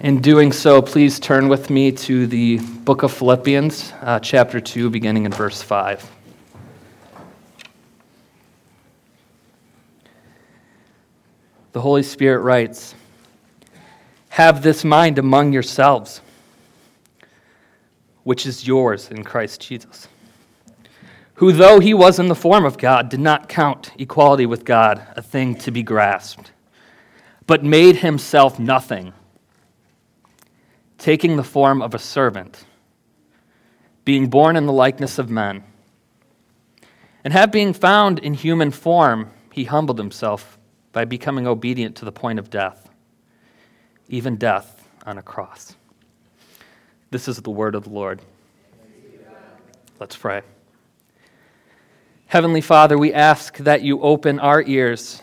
In doing so, please turn with me to the book of Philippians, chapter 2, beginning in verse 5. The Holy Spirit writes, "Have this mind among yourselves, which is yours in Christ Jesus, who though he was in the form of God, did not count equality with God a thing to be grasped, but made himself nothing, taking the form of a servant, being born in the likeness of men. And being found in human form, he humbled himself by becoming obedient to the point of death, even death on a cross." This is the word of the Lord. Let's pray. Heavenly Father, we ask that you open our ears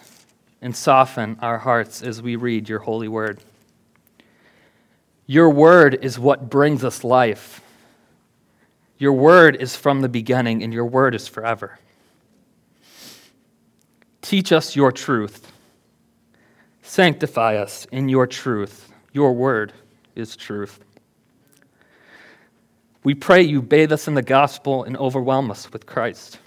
and soften our hearts as we read your holy word. Your word is what brings us life. Your word is from the beginning, and your word is forever. Teach us your truth. Sanctify us in your truth. Your word is truth. We pray you bathe us in the gospel and overwhelm us with Christ.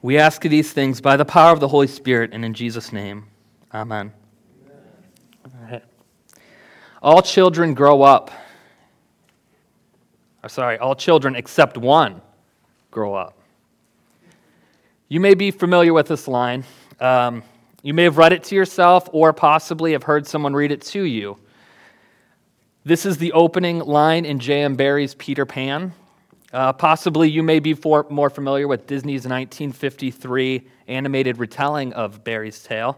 We ask these things by the power of the Holy Spirit and in Jesus' name. Amen. All right. All children except one grow up. You may be familiar with this line. You may have read it to yourself or possibly have heard someone read it to you. This is the opening line in J.M. Barrie's Peter Pan. Possibly you may be more familiar with Disney's 1953 animated retelling of Barrie's tale.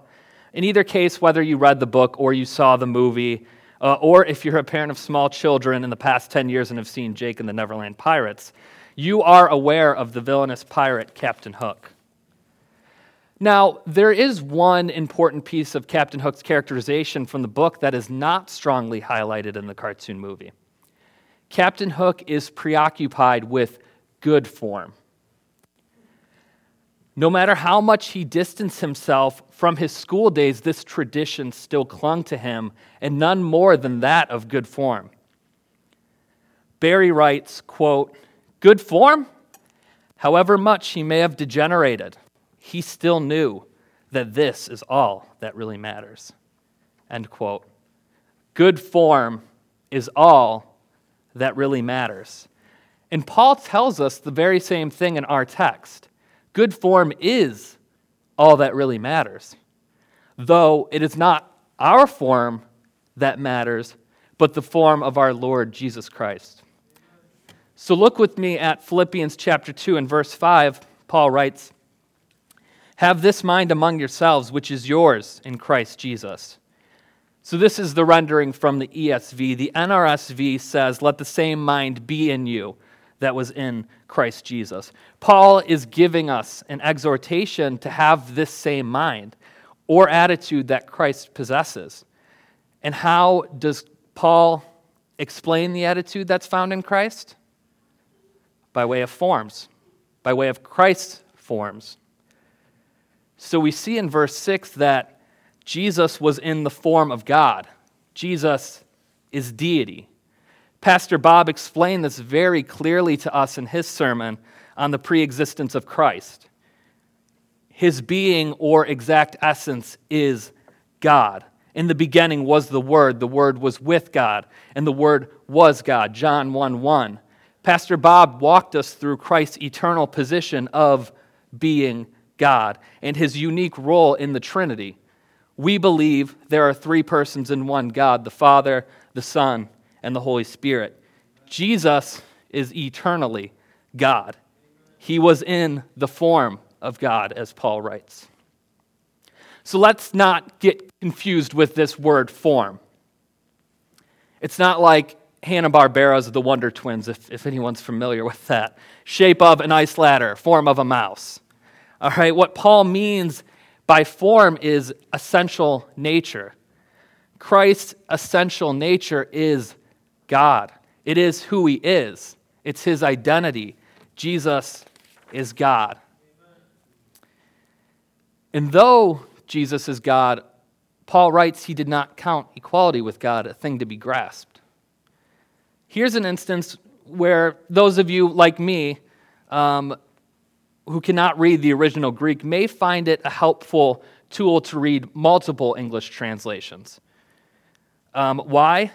In either case, whether you read the book or you saw the movie, or if you're a parent of small children in the past 10 years and have seen Jake and the Neverland Pirates, you are aware of the villainous pirate Captain Hook. Now, there is one important piece of Captain Hook's characterization from the book that is not strongly highlighted in the cartoon movie. Captain Hook is preoccupied with good form. No matter how much he distanced himself from his school days, this tradition still clung to him, and none more than that of good form. Barrie writes, quote, "Good form? However much he may have degenerated, he still knew that this is all that really matters." End quote. Good form is all that really matters. And Paul tells us the very same thing in our text. Good form is all that really matters. Though it is not our form that matters, but the form of our Lord Jesus Christ. So look with me at Philippians chapter 2 and verse 5. Paul writes, "Have this mind among yourselves, which is yours in Christ Jesus." So this is the rendering from the ESV. The NRSV says, "Let the same mind be in you that was in Christ Jesus." Paul is giving us an exhortation to have this same mind or attitude that Christ possesses. And how does Paul explain the attitude that's found in Christ? By way of forms, by way of Christ's forms. So we see in verse 6 that Jesus was in the form of God. Jesus is deity. Pastor Bob explained this very clearly to us in his sermon on the pre-existence of Christ. His being or exact essence is God. In the beginning was the Word was with God, and the Word was God, John 1:1. Pastor Bob walked us through Christ's eternal position of being God and his unique role in the Trinity. We believe there are three persons in one God, the Father, the Son, and the Holy Spirit. Jesus is eternally God. He was in the form of God, as Paul writes. So let's not get confused with this word form. It's not like Hanna-Barbera's The Wonder Twins, if anyone's familiar with that. Shape of an ice ladder, form of a mouse. All right, what Paul means by form is essential nature. Christ's essential nature is God. It is who he is. It's his identity. Jesus is God. And though Jesus is God, Paul writes, he did not count equality with God a thing to be grasped. Here's an instance where those of you like me who cannot read the original Greek may find it a helpful tool to read multiple English translations. Why?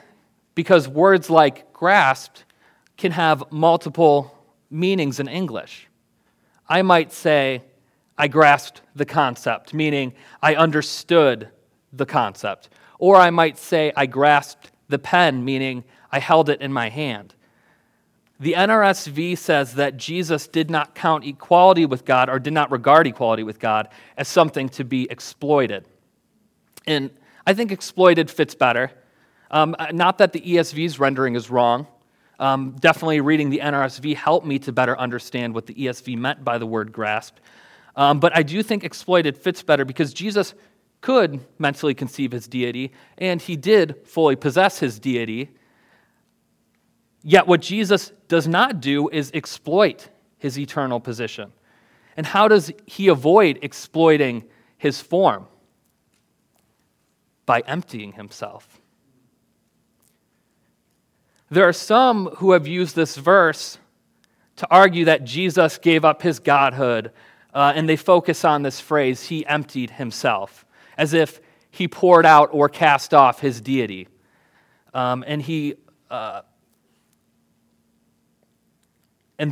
Because words like grasped can have multiple meanings in English. I might say, I grasped the concept, meaning I understood the concept. Or I might say, I grasped the pen, meaning I held it in my hand. The NRSV says that Jesus did not count equality with God or did not regard equality with God as something to be exploited. And I think exploited fits better. Not that the ESV's rendering is wrong. Definitely reading the NRSV helped me to better understand what the ESV meant by the word grasped. But I do think exploited fits better because Jesus could mentally conceive his deity, and he did fully possess his deity. Yet what Jesus does not do is exploit his eternal position. And how does he avoid exploiting his form? By emptying himself. There are some who have used this verse to argue that Jesus gave up his godhood, and they focus on this phrase, he emptied himself, as if he poured out or cast off his deity. And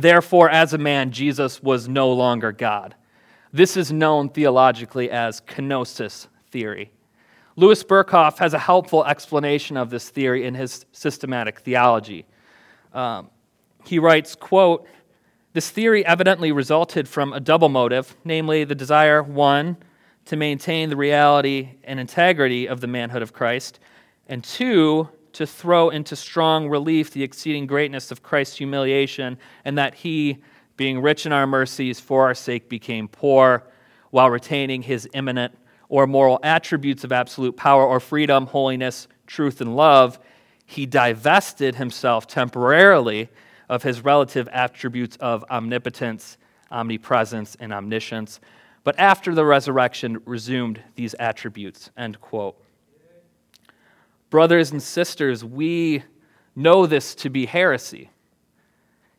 therefore, as a man, Jesus was no longer God. This is known theologically as kenosis theory. Louis Burkhoff has a helpful explanation of this theory in his Systematic Theology. He writes, quote, "This theory evidently resulted from a double motive, namely the desire, one, to maintain the reality and integrity of the manhood of Christ, and two, to throw into strong relief the exceeding greatness of Christ's humiliation, and that he, being rich in our mercies, for our sake became poor, while retaining his immanent or moral attributes of absolute power or freedom, holiness, truth, and love, he divested himself temporarily of his relative attributes of omnipotence, omnipresence, and omniscience, but after the resurrection resumed these attributes," end quote. Brothers and sisters, we know this to be heresy.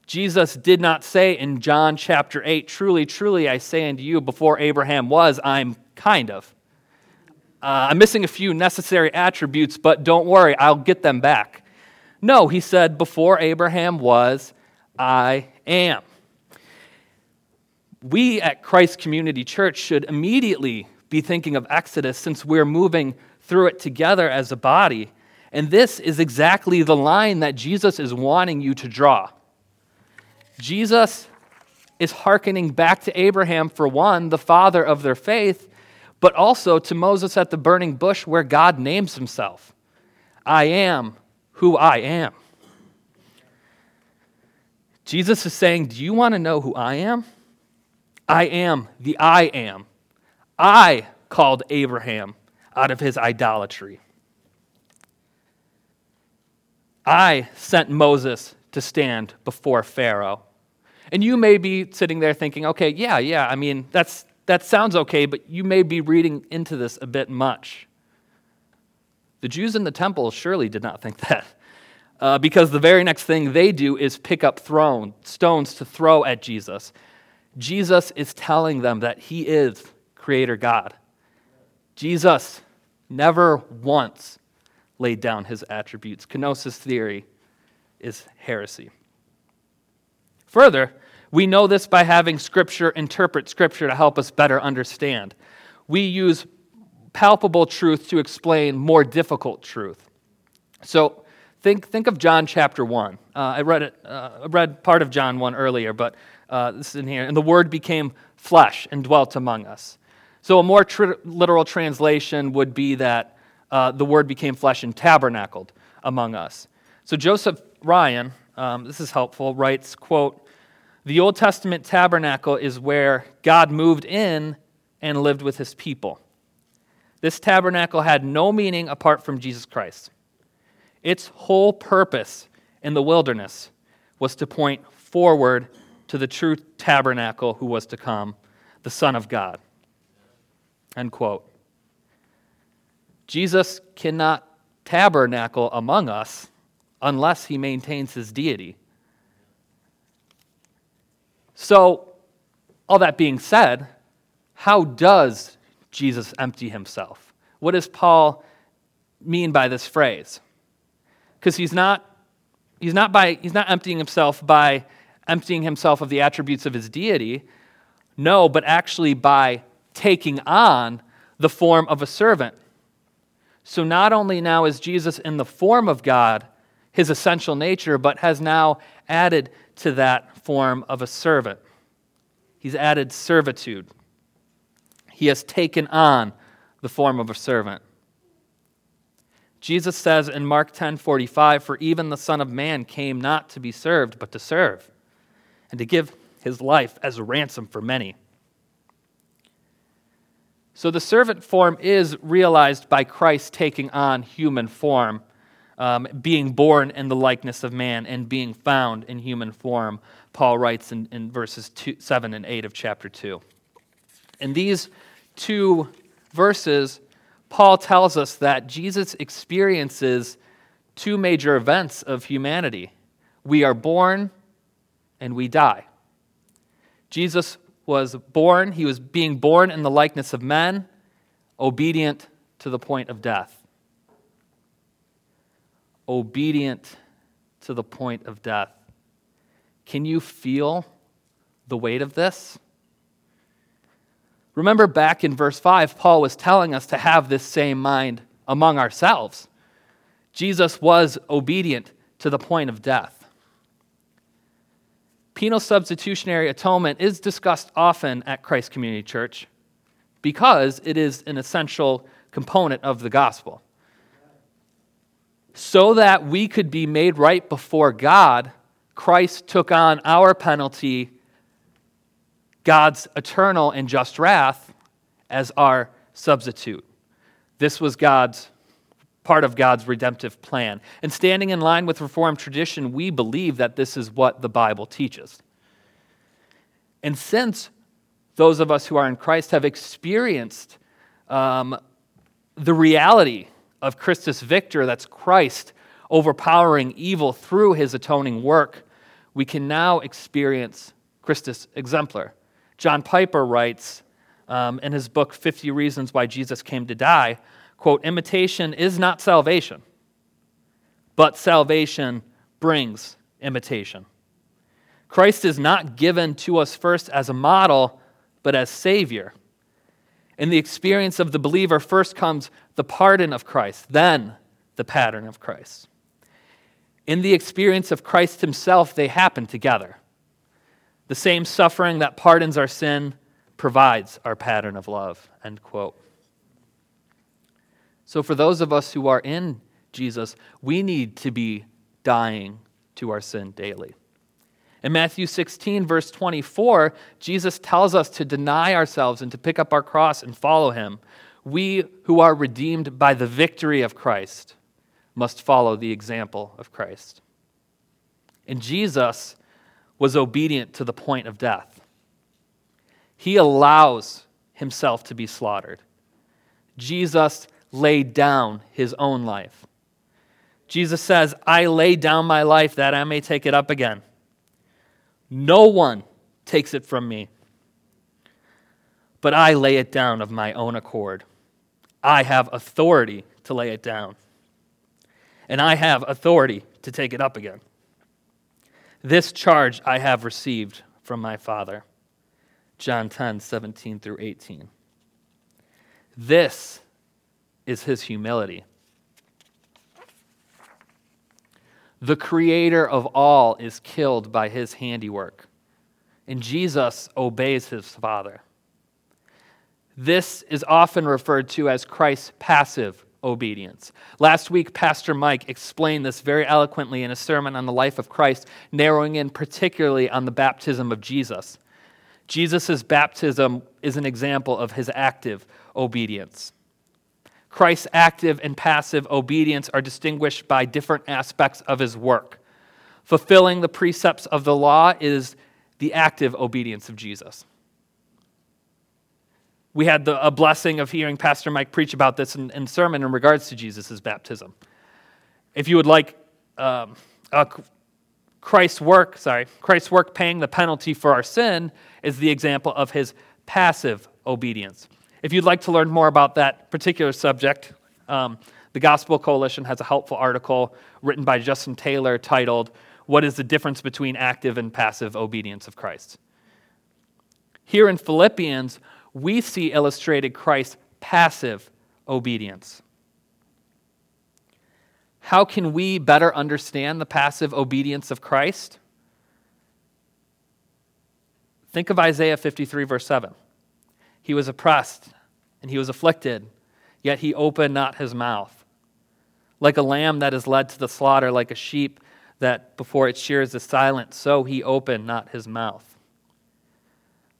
Jesus did not say in John chapter 8, "Truly, truly, I say unto you, before Abraham was, I'm kind of. I'm missing a few necessary attributes, but don't worry, I'll get them back." No, he said, "Before Abraham was, I am." We at Christ Community Church should immediately be thinking of Exodus since we're moving through it together as a body. And this is exactly the line that Jesus is wanting you to draw. Jesus is hearkening back to Abraham, for one, the father of their faith, but also to Moses at the burning bush where God names himself. I am who I am. Jesus is saying, do you want to know who I am? I am the I am. I called Abraham out of his idolatry. I sent Moses to stand before Pharaoh. And you may be sitting there thinking, okay, yeah, I mean, that sounds okay, but you may be reading into this a bit much. The Jews in the temple surely did not think that, because the very next thing they do is pick up stones to throw at Jesus. Jesus is telling them that he is Creator God. Jesus never once laid down his attributes. Kenosis theory is heresy. Further, we know this by having Scripture interpret Scripture to help us better understand. We use palpable truth to explain more difficult truth. So think of John chapter 1. I read part of John 1 earlier, but this is in here. "And the Word became flesh and dwelt among us." So a more literal translation would be that the Word became flesh and tabernacled among us. So Joseph Ryan, this is helpful, writes, quote, "The Old Testament tabernacle is where God moved in and lived with his people. This tabernacle had no meaning apart from Jesus Christ. Its whole purpose in the wilderness was to point forward to the true tabernacle who was to come, the Son of God." End quote. Jesus cannot tabernacle among us unless he maintains his deity. So, all that being said, how does Jesus empty himself? What does Paul mean by this phrase? Because he's not emptying himself by emptying himself of the attributes of his deity, no, but actually by taking on the form of a servant. So not only now is Jesus in the form of God, his essential nature, but has now added to that form of a servant. He's added servitude. He has taken on the form of a servant. Jesus says in Mark 10:45, "For even the Son of Man came not to be served, but to serve, and to give his life as a ransom for many." So the servant form is realized by Christ taking on human form, being born in the likeness of man and being found in human form, Paul writes in verses 7 and 8 of chapter 2. In these two verses, Paul tells us that Jesus experiences two major events of humanity. We are born and we die. Jesus was born, he was being born in the likeness of men, obedient to the point of death. Obedient to the point of death. Can you feel the weight of this? Remember back in verse 5, Paul was telling us to have this same mind among ourselves. Jesus was obedient to the point of death. Penal substitutionary atonement is discussed often at Christ Community Church because it is an essential component of the gospel. So that we could be made right before God, Christ took on our penalty, God's eternal and just wrath, as our substitute. This was part of God's redemptive plan. And standing in line with Reformed tradition, we believe that this is what the Bible teaches. And since those of us who are in Christ have experienced the reality of Christus Victor, that's Christ overpowering evil through his atoning work, we can now experience Christus exemplar. John Piper writes in his book, 50 Reasons Why Jesus Came to Die, quote, "Imitation is not salvation, but salvation brings imitation. Christ is not given to us first as a model, but as Savior. In the experience of the believer, first comes the pardon of Christ, then the pattern of Christ. In the experience of Christ himself, they happen together. The same suffering that pardons our sin provides our pattern of love," end quote. So for those of us who are in Jesus, we need to be dying to our sin daily. In Matthew 16, verse 24, Jesus tells us to deny ourselves and to pick up our cross and follow him. We who are redeemed by the victory of Christ must follow the example of Christ. And Jesus was obedient to the point of death. He allows himself to be slaughtered. Jesus laid down his own life. Jesus says, "I lay down my life that I may take it up again. No one takes it from me, but I lay it down of my own accord. I have authority to lay it down, and I have authority to take it up again. This charge I have received from my Father." John 10:17 through 18. This is his humility. The creator of all is killed by his handiwork, and Jesus obeys his Father. This is often referred to as Christ's passive obedience. Last week, Pastor Mike explained this very eloquently in a sermon on the life of Christ, narrowing in particularly on the baptism of Jesus. Jesus' baptism is an example of his active obedience. Christ's active and passive obedience are distinguished by different aspects of his work. Fulfilling the precepts of the law is the active obedience of Jesus. We had a blessing of hearing Pastor Mike preach about this in sermon in regards to Jesus' baptism. If you would like Christ's work paying the penalty for our sin is the example of his passive obedience. If you'd like to learn more about that particular subject, the Gospel Coalition has a helpful article written by Justin Taylor titled, "What is the Difference Between Active and Passive Obedience of Christ?" Here in Philippians, we see illustrated Christ's passive obedience. How can we better understand the passive obedience of Christ? Think of Isaiah 53, verse 7. He was oppressed and he was afflicted, yet he opened not his mouth. Like a lamb that is led to the slaughter, like a sheep that before its shears is silent, so he opened not his mouth.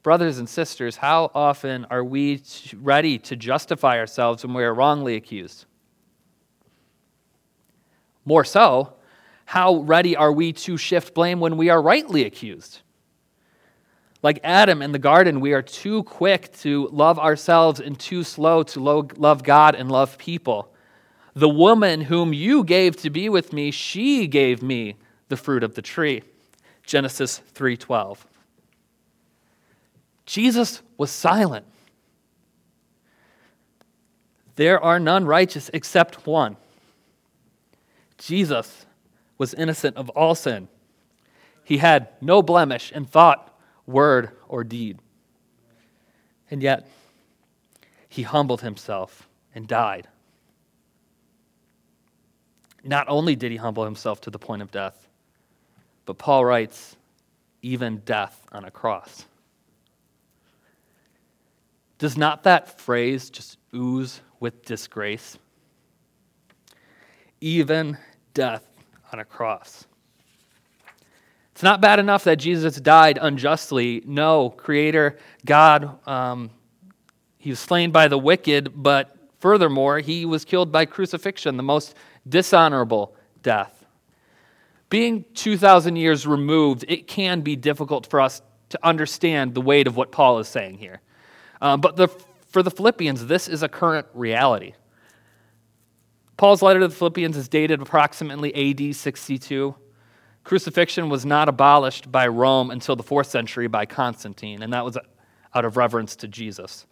Brothers and sisters, how often are we ready to justify ourselves when we are wrongly accused? More so, how ready are we to shift blame when we are rightly accused? Like Adam in the garden, we are too quick to love ourselves and too slow to love God and love people. The woman whom you gave to be with me, she gave me the fruit of the tree. Genesis 3:12. Jesus was silent. There are none righteous except one. Jesus was innocent of all sin. He had no blemish in thought, word, or deed. And yet, he humbled himself and died. Not only did he humble himself to the point of death, but Paul writes, even death on a cross. Does not that phrase just ooze with disgrace? Even death on a cross. It's not bad enough that Jesus died unjustly. No, Creator God, he was slain by the wicked, but furthermore, he was killed by crucifixion, the most dishonorable death. Being 2,000 years removed, it can be difficult for us to understand the weight of what Paul is saying here. But for the Philippians, this is a current reality. Paul's letter to the Philippians is dated approximately AD 62. Crucifixion was not abolished by Rome until the 4th century by Constantine, and that was out of reverence to Jesus.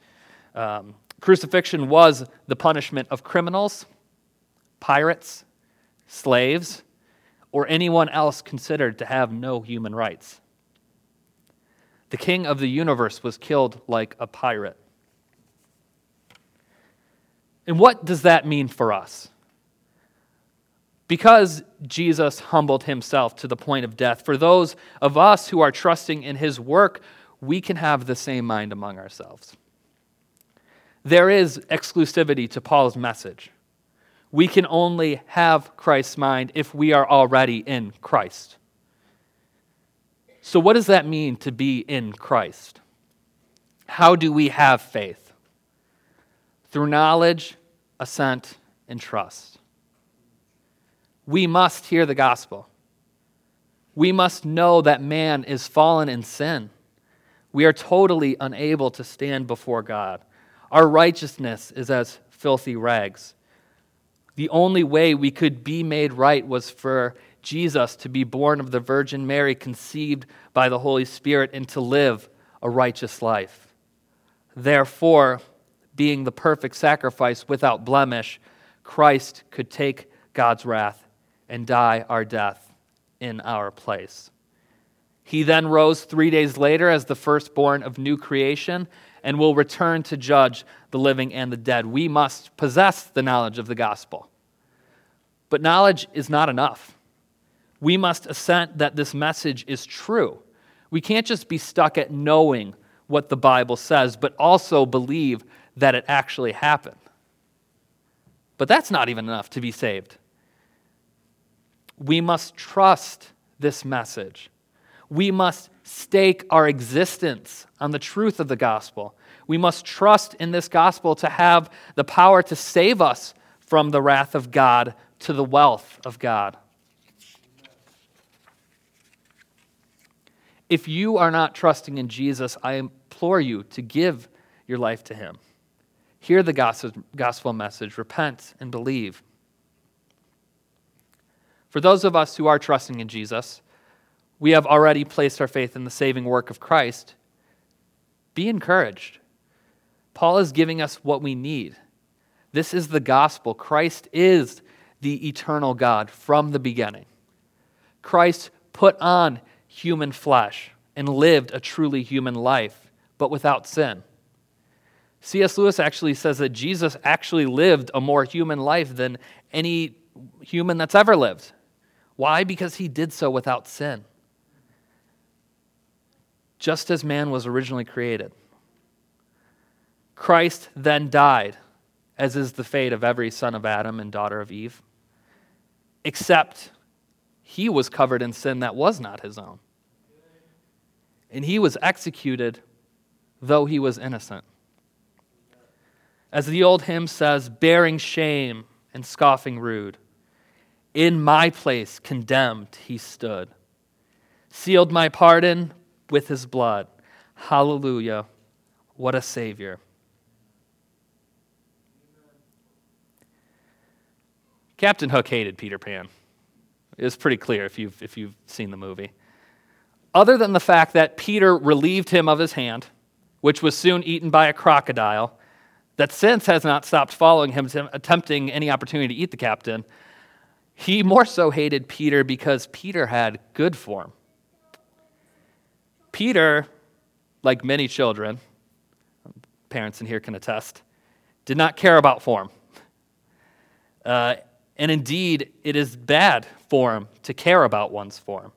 Crucifixion was the punishment of criminals, pirates, slaves, or anyone else considered to have no human rights. The king of the universe was killed like a pirate. And what does that mean for us? Because Jesus humbled himself to the point of death, for those of us who are trusting in his work, we can have the same mind among ourselves. There is exclusivity to Paul's message. We can only have Christ's mind if we are already in Christ. So what does that mean to be in Christ? How do we have faith? Through knowledge, assent, and trust. We must hear the gospel. We must know that man is fallen in sin. We are totally unable to stand before God. Our righteousness is as filthy rags. The only way we could be made right was for Jesus to be born of the Virgin Mary, conceived by the Holy Spirit, and to live a righteous life. Therefore, being the perfect sacrifice without blemish, Christ could take God's wrath and die our death in our place. He then rose 3 days later as the firstborn of new creation and will return to judge the living and the dead. We must possess the knowledge of the gospel. But knowledge is not enough. We must assent that this message is true. We can't just be stuck at knowing what the Bible says, but also believe that it actually happened. But that's not even enough to be saved. We must trust this message. We must stake our existence on the truth of the gospel. We must trust in this gospel to have the power to save us from the wrath of God to the wealth of God. If you are not trusting in Jesus, I implore you to give your life to him. Hear the gospel message, repent, and believe. For those of us who are trusting in Jesus, we have already placed our faith in the saving work of Christ. Be encouraged. Paul is giving us what we need. This is the gospel. Christ is the eternal God from the beginning. Christ put on human flesh and lived a truly human life, but without sin. C.S. Lewis actually says that Jesus actually lived a more human life than any human that's ever lived. Why? Because he did so without sin. Just as man was originally created. Christ then died, as is the fate of every son of Adam and daughter of Eve, except he was covered in sin that was not his own. And he was executed, though he was innocent. As the old hymn says, bearing shame and scoffing rude, in my place condemned he stood, sealed my pardon with his blood. Hallelujah, what a Savior. Captain Hook hated Peter Pan. It's pretty clear if you've seen the movie. Other than the fact that Peter relieved him of his hand, which was soon eaten by a crocodile, that since has not stopped following him, attempting any opportunity to eat the captain, he more so hated Peter because Peter had good form. Peter, like many children, parents in here can attest, did not care about form. And indeed, it is bad form to care about one's form.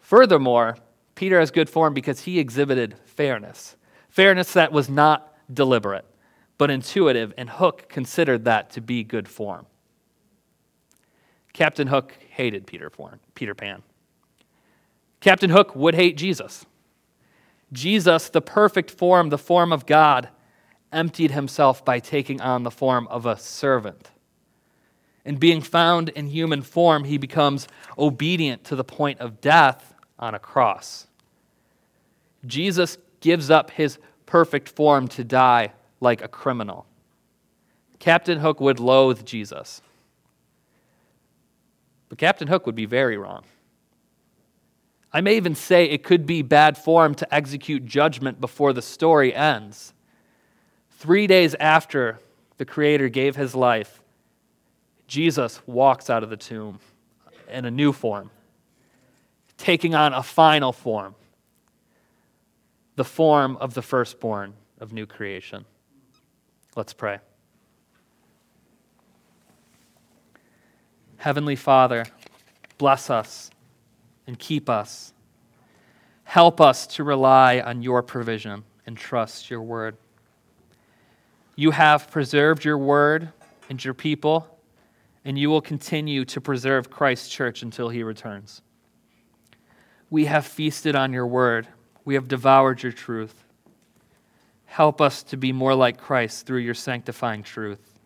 Furthermore, Peter has good form because he exhibited fairness. Fairness that was not deliberate, but intuitive, and Hook considered that to be good form. Captain Hook hated Peter Pan. Captain Hook would hate Jesus. Jesus, the perfect form, the form of God, emptied himself by taking on the form of a servant. And being found in human form, he becomes obedient to the point of death on a cross. Jesus gives up his perfect form to die like a criminal. Captain Hook would loathe Jesus. But Captain Hook would be very wrong. I may even say it could be bad form to execute judgment before the story ends. 3 days after the Creator gave his life, Jesus walks out of the tomb in a new form, taking on a final form, the form of the firstborn of new creation. Let's pray. Heavenly Father, bless us and keep us. Help us to rely on your provision and trust your word. You have preserved your word and your people, and you will continue to preserve Christ's church until he returns. We have feasted on your word. We have devoured your truth. Help us to be more like Christ through your sanctifying truth.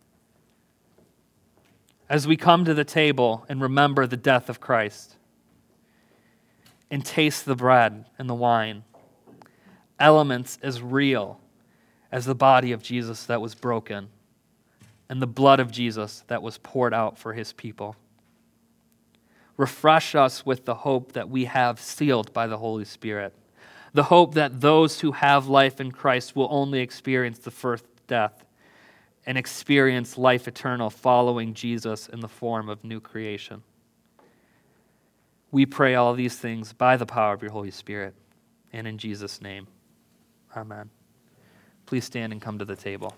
As we come to the table and remember the death of Christ and taste the bread and the wine, elements as real as the body of Jesus that was broken and the blood of Jesus that was poured out for his people. Refresh us with the hope that we have sealed by the Holy Spirit. The hope that those who have life in Christ will only experience the first death and experience life eternal following Jesus in the form of new creation. We pray all these things by the power of your Holy Spirit and in Jesus' name. Amen. Please stand and come to the table.